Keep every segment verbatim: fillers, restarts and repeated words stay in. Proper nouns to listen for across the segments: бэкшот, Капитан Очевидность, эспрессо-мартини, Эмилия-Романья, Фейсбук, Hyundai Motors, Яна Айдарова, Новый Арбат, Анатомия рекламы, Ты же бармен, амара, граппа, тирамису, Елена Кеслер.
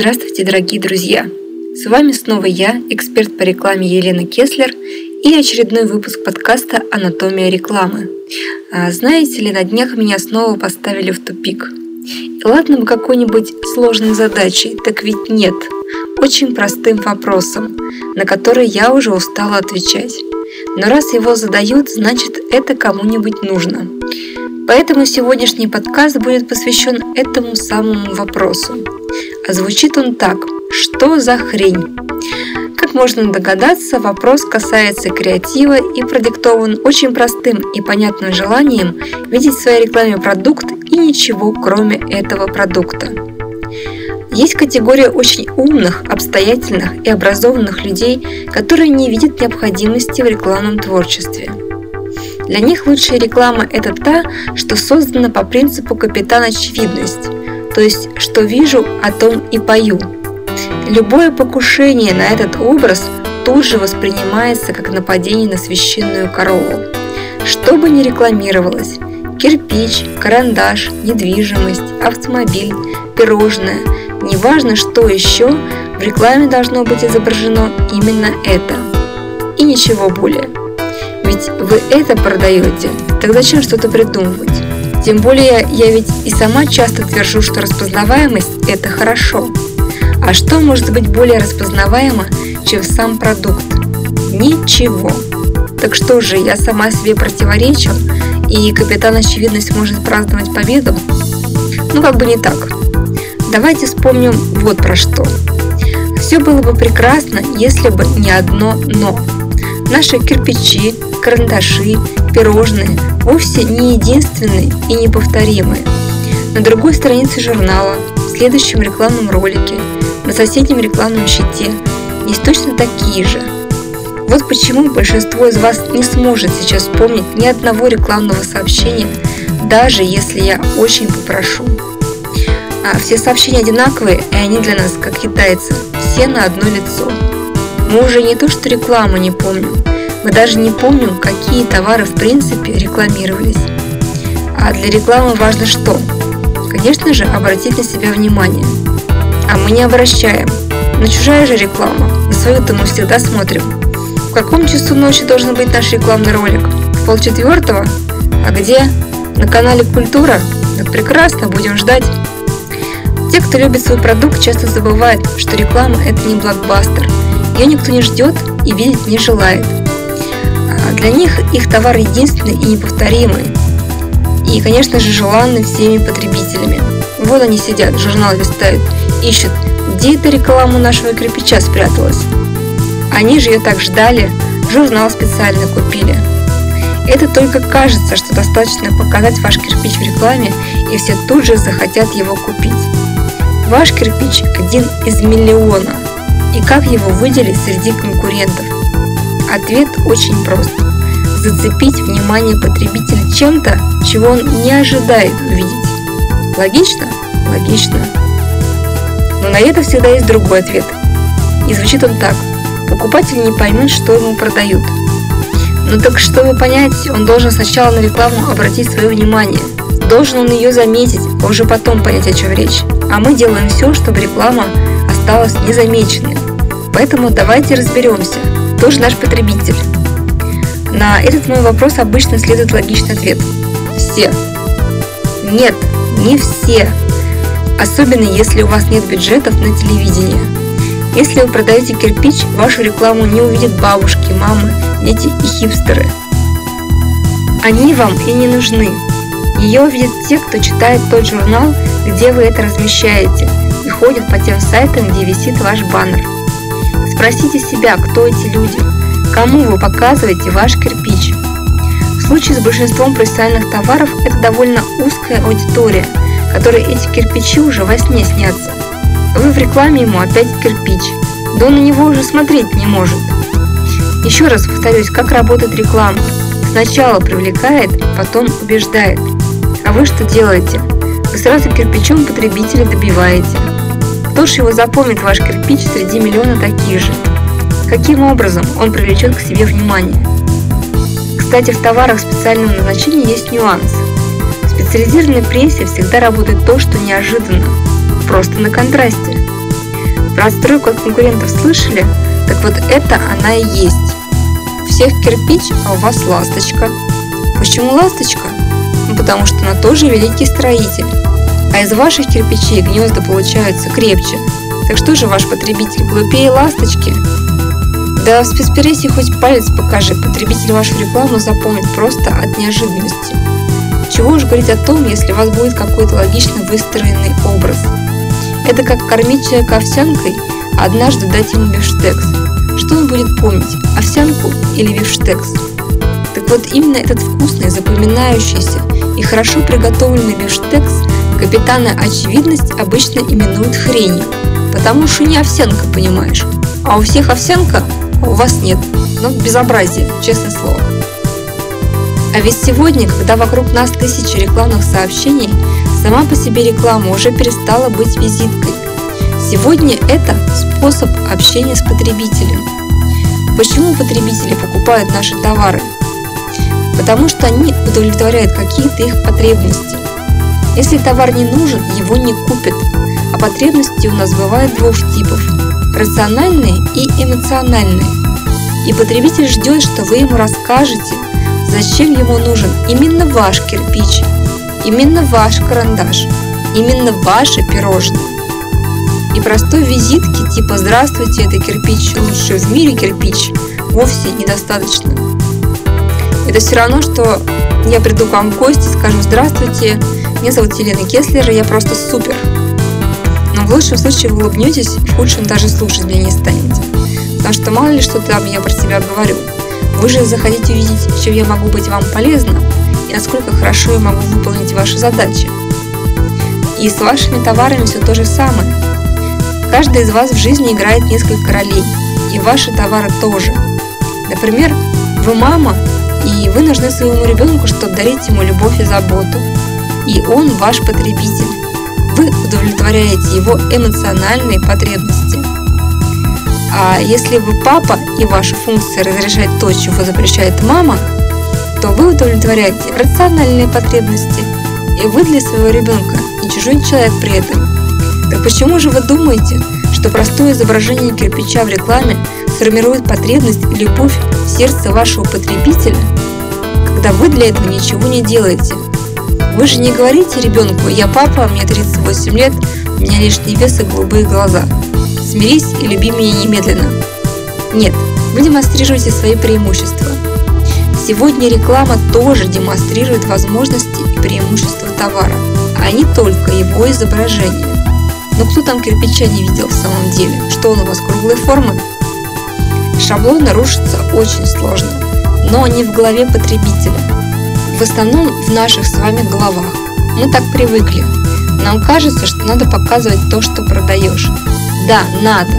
Здравствуйте, дорогие друзья! С вами снова я, эксперт по рекламе Елена Кеслер, и очередной выпуск подкаста «Анатомия рекламы». А знаете ли, на днях меня снова поставили в тупик. И ладно бы какой-нибудь сложной задачей, так ведь нет. Очень простым вопросом, на который я уже устала отвечать. Но раз его задают, значит это кому-нибудь нужно. Поэтому сегодняшний подкаст будет посвящен этому самому вопросу. А звучит он так: что за хрень? Как можно догадаться, вопрос касается креатива и продиктован очень простым и понятным желанием видеть в своей рекламе продукт и ничего, кроме этого продукта. Есть категория очень умных, обстоятельных и образованных людей, которые не видят необходимости в рекламном творчестве. Для них лучшая реклама – это та, что создана по принципу «Капитан Очевидность», то есть «что вижу, о том и пою». Любое покушение на этот образ тут же воспринимается как нападение на священную корову. Что бы ни рекламировалось – кирпич, карандаш, недвижимость, автомобиль, пирожное – неважно что еще, в рекламе должно быть изображено именно это. И ничего более. Ведь вы это продаете, так зачем что-то придумывать? Тем более, я ведь и сама часто твержу, что распознаваемость – это хорошо. А что может быть более распознаваемо, чем сам продукт? Ничего. Так что же, я сама себе противоречу, и Капитан Очевидность может праздновать победу? Ну, как бы не так. Давайте вспомним вот про что. Все было бы прекрасно, если бы не одно «но». Наши кирпичи, карандаши, пирожные вовсе не единственные и неповторимые. На другой странице журнала, в следующем рекламном ролике, на соседнем рекламном щите есть точно такие же. Вот почему большинство из вас не сможет сейчас вспомнить ни одного рекламного сообщения, даже если я очень попрошу. А все сообщения одинаковые, и они для нас, как китайцы, все на одно лицо. Мы уже не то что рекламу не помним, мы даже не помним, какие товары в принципе рекламировались. А для рекламы важно что? Конечно же, обратить на себя внимание. А мы не обращаем. На чужая же реклама, на свою-то мы всегда смотрим. В каком часу ночи должен быть наш рекламный ролик? В полчетвертого? А где? На канале «Культура»? Так прекрасно, будем ждать. Те, кто любит свой продукт, часто забывают, что реклама – это не блокбастер. Ее никто не ждет и видеть не желает. Для них их товар единственный и неповторимый. И, конечно же, желанный всеми потребителями. Вот они сидят, журнал листают, ищут, где эта реклама нашего кирпича спряталась. Они же ее так ждали, журнал специально купили. Это только кажется, что достаточно показать ваш кирпич в рекламе, и все тут же захотят его купить. Ваш кирпич один из миллиона. И как его выделить среди конкурентов? Ответ очень прост. Зацепить внимание потребителя чем-то, чего он не ожидает увидеть. Логично? Логично. Но на это всегда есть другой ответ. И звучит он так. Покупатель не поймет, что ему продают. Но так чтобы понять, он должен сначала на рекламу обратить свое внимание. Должен он ее заметить, а уже потом понять, о чем речь. А мы делаем все, чтобы реклама осталась незамеченной. Поэтому давайте разберемся, кто же наш потребитель. На этот мой вопрос обычно следует логичный ответ. Все. Нет, не все. Особенно если у вас нет бюджетов на телевидение. Если вы продаете кирпич, вашу рекламу не увидят бабушки, мамы, дети и хипстеры. Они вам и не нужны. Ее увидят те, кто читает тот журнал, где вы это размещаете, и ходят по тем сайтам, где висит ваш баннер. Спросите себя, кто эти люди, кому вы показываете ваш кирпич. В случае с большинством профессиональных товаров это довольно узкая аудитория, которой эти кирпичи уже во сне снятся. Вы в рекламе ему опять кирпич, да он на него уже смотреть не может. Еще раз повторюсь, как работает реклама. Сначала привлекает, потом убеждает. А вы что делаете? Вы сразу кирпичом потребителя добиваете. Кто ж его запомнит, ваш кирпич, среди миллиона таких же? Каким образом он привлечет к себе внимание? Кстати, в товарах специального назначения есть нюанс. В специализированной прессе всегда работает то, что неожиданно, просто на контрасте. Расстройку от конкурентов слышали? Так вот это она и есть. У всех кирпич, а у вас ласточка. Почему ласточка? Ну, потому что она тоже великий строитель. А из ваших кирпичей гнезда получаются крепче. Так что же ваш потребитель, глупее ласточки? Да в спецпересе хоть палец покажи, потребитель вашу рекламу запомнит просто от неожиданности. Чего уж говорить о том, если у вас будет какой-то логично выстроенный образ. Это как кормить человека овсянкой, а однажды дать ему бифштекс. Что он будет помнить, овсянку или бифштекс? Так вот именно этот вкусный, запоминающийся и хорошо приготовленный бифштекс Капитана Очевидность обычно именуют хренью, потому что не овсянка, понимаешь. А у всех овсянка, а у вас нет. Но безобразие, честное слово. А ведь сегодня, когда вокруг нас тысячи рекламных сообщений, сама по себе реклама уже перестала быть визиткой. Сегодня это способ общения с потребителем. Почему потребители покупают наши товары? Потому что они удовлетворяют какие-то их потребности. Если товар не нужен, его не купят. А потребности у нас бывают двух типов – рациональные и эмоциональные. И потребитель ждет, что вы ему расскажете, зачем ему нужен именно ваш кирпич, именно ваш карандаш, именно ваше пирожное. И простой визитки типа «Здравствуйте, это кирпич, лучший в мире кирпич» вовсе недостаточно. Это все равно, что я приду к вам в гости и скажу «Здравствуйте, меня зовут Елена Кеслер, и я просто супер». Но в лучшем случае вы улыбнетесь, в худшем даже слушать меня не станете. Потому что мало ли что там я про себя говорю. Вы же захотите увидеть, в чем я могу быть вам полезна и насколько хорошо я могу выполнить ваши задачи. И с вашими товарами все то же самое. Каждый из вас в жизни играет несколько ролей, и ваши товары тоже. Например, вы мама, и вы нужны своему ребенку, чтобы дарить ему любовь и заботу. И он ваш потребитель. Вы удовлетворяете его эмоциональные потребности. А если вы папа и ваша функция разрешать то, чего запрещает мама, то вы удовлетворяете рациональные потребности, и вы для своего ребенка не чужой человек при этом. Так почему же вы думаете, что простое изображение кирпича в рекламе сформирует потребность и любовь в сердце вашего потребителя, когда вы для этого ничего не делаете? Вы же не говорите ребенку «Я папа, мне тридцать восемь лет, у меня лишний вес и голубые глаза. Смирись и люби меня немедленно». Нет, вы демонстрируете свои преимущества. Сегодня реклама тоже демонстрирует возможности и преимущества товара, а не только его изображение. Но кто там кирпича не видел в самом деле? Что он у вас круглой формы? Шаблоны рушатся очень сложно, но не в голове потребителя. В основном в наших с вами головах. Мы так привыкли. Нам кажется, что надо показывать то, что продаешь. Да, надо.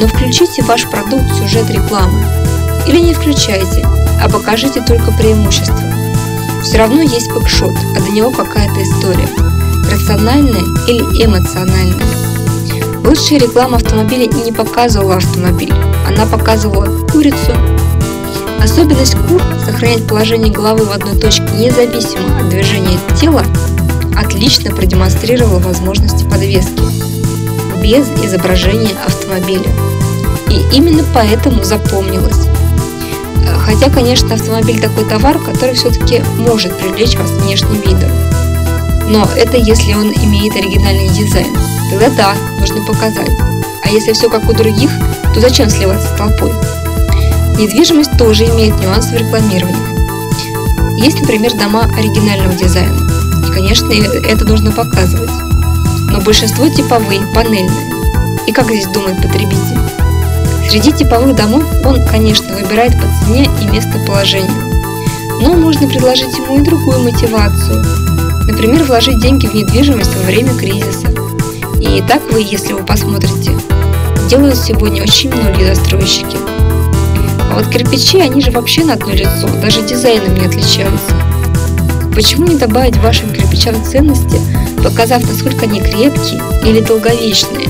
Но включите в ваш продукт сюжет рекламы. Или не включайте, а покажите только преимущества. Все равно есть бэкшот, а до него какая-то история. Рациональная или эмоциональная. Лучшая реклама автомобиля не показывала автомобиль. Она показывала курицу. Особенность кур сохранять положение головы в одной точке независимо от движения тела отлично продемонстрировала возможности подвески, без изображения автомобиля. И именно поэтому запомнилось. Хотя, конечно, автомобиль такой товар, который все-таки может привлечь вас внешним видом. Но это если он имеет оригинальный дизайн. Тогда да, нужно показать. А если все как у других, то зачем сливаться с толпой? Недвижимость тоже имеет нюансы в рекламировании. Есть, например, дома оригинального дизайна, и, конечно, это нужно показывать. Но большинство типовые, панельные. И как здесь думает потребитель? Среди типовых домов он, конечно, выбирает по цене и местоположению. Но можно предложить ему и другую мотивацию. Например, вложить деньги в недвижимость во время кризиса. И так вы, если вы посмотрите, делают сегодня очень многие застройщики. А вот кирпичи, они же вообще на одно лицо, даже дизайном не отличаются. Почему не добавить вашим кирпичам ценности, показав, насколько они крепкие или долговечные,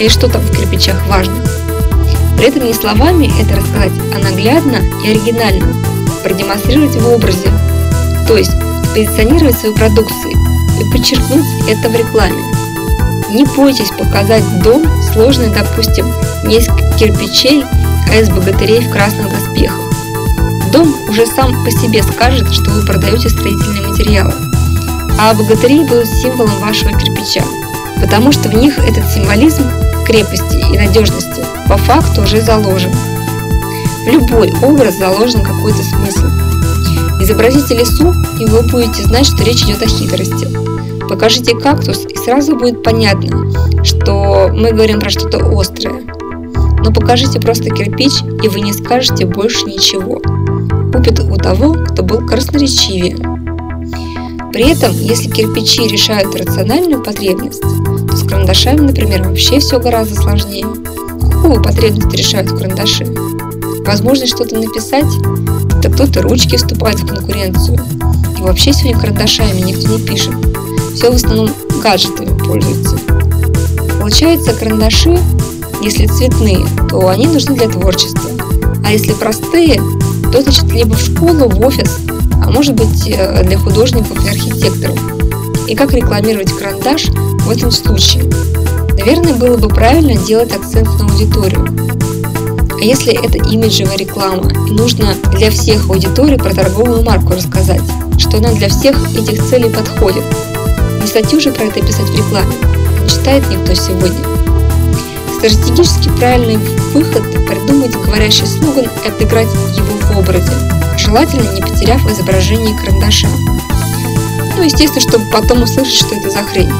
или что там в кирпичах важно? При этом не словами это рассказать, а наглядно и оригинально, продемонстрировать в образе, то есть позиционировать свою продукцию и подчеркнуть это в рекламе. Не бойтесь показать дом, сложный, допустим, не из кирпичей, а из богатырей в красных доспехах. Дом уже сам по себе скажет, что вы продаете строительные материалы, а богатыри будут символом вашего кирпича, потому что в них этот символизм крепости и надежности по факту уже заложен. В любой образ заложен какой-то смысл. Изобразите лису, и вы будете знать, что речь идет о хитрости. Покажите кактус, и сразу будет понятно, что мы говорим про что-то острое. Но покажите просто кирпич, и вы не скажете больше ничего. Купит у того, кто был красноречивее. При этом, если кирпичи решают рациональную потребность, то с карандашами, например, вообще все гораздо сложнее. Какую потребность решают карандаши? Возможность что-то написать, то кто-то ручки вступает в конкуренцию. И вообще сегодня карандашами никто не пишет. Все в основном гаджетами пользуются. Получается, карандаши, если цветные, то они нужны для творчества. А если простые, то значит либо в школу, в офис, а может быть для художников и архитекторов. И как рекламировать карандаш в этом случае? Наверное, было бы правильно делать акцент на аудиторию. А если это имиджевая реклама, и нужно для всех аудиторий про торговую марку рассказать, что она для всех этих целей подходит. Не статью же про это писать в рекламе, не читает никто сегодня. Стратегически правильный выход – придумать говорящий слоган и отыграть его в образе, желательно не потеряв изображение карандаша. Ну, естественно, чтобы потом услышать, что это за хрень.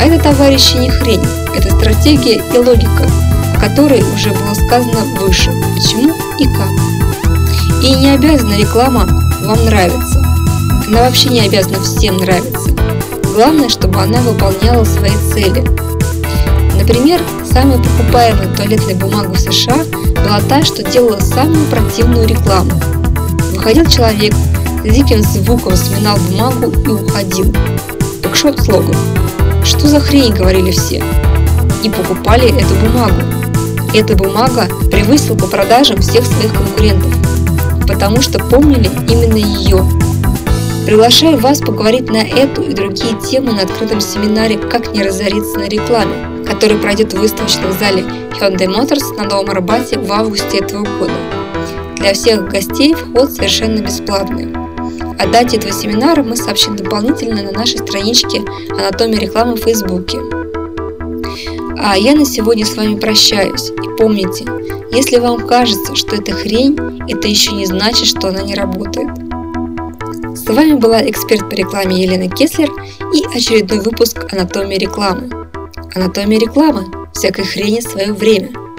А это, товарищи, не хрень, это стратегия и логика, которой уже было сказано выше, почему и как. И не обязана реклама вам нравиться. Она вообще не обязана всем нравиться. Главное, чтобы она выполняла свои цели. Например, самая покупаемая туалетная бумага в США была та, что делала самую противную рекламу. Выходил человек, с диким звуком сминал бумагу и уходил. Ток-шоп слоган. Что за хрень, говорили все. И покупали эту бумагу. Эта бумага превысила по продажам всех своих конкурентов, потому что помнили именно ее. Приглашаю вас поговорить на эту и другие темы на открытом семинаре «Как не разориться на рекламе», который пройдет в выставочном зале Hyundai Motors на Новом Арбате в августе этого года. Для всех гостей вход совершенно бесплатный. О дате этого семинара мы сообщим дополнительно на нашей страничке «Анатомия рекламы» в Фейсбуке. А я на сегодня с вами прощаюсь. И помните, если вам кажется, что это хрень, это еще не значит, что она не работает. С вами была эксперт по рекламе Елена Кеслер и очередной выпуск «Анатомия рекламы». Анатомия рекламы. Всякой хрени свое время.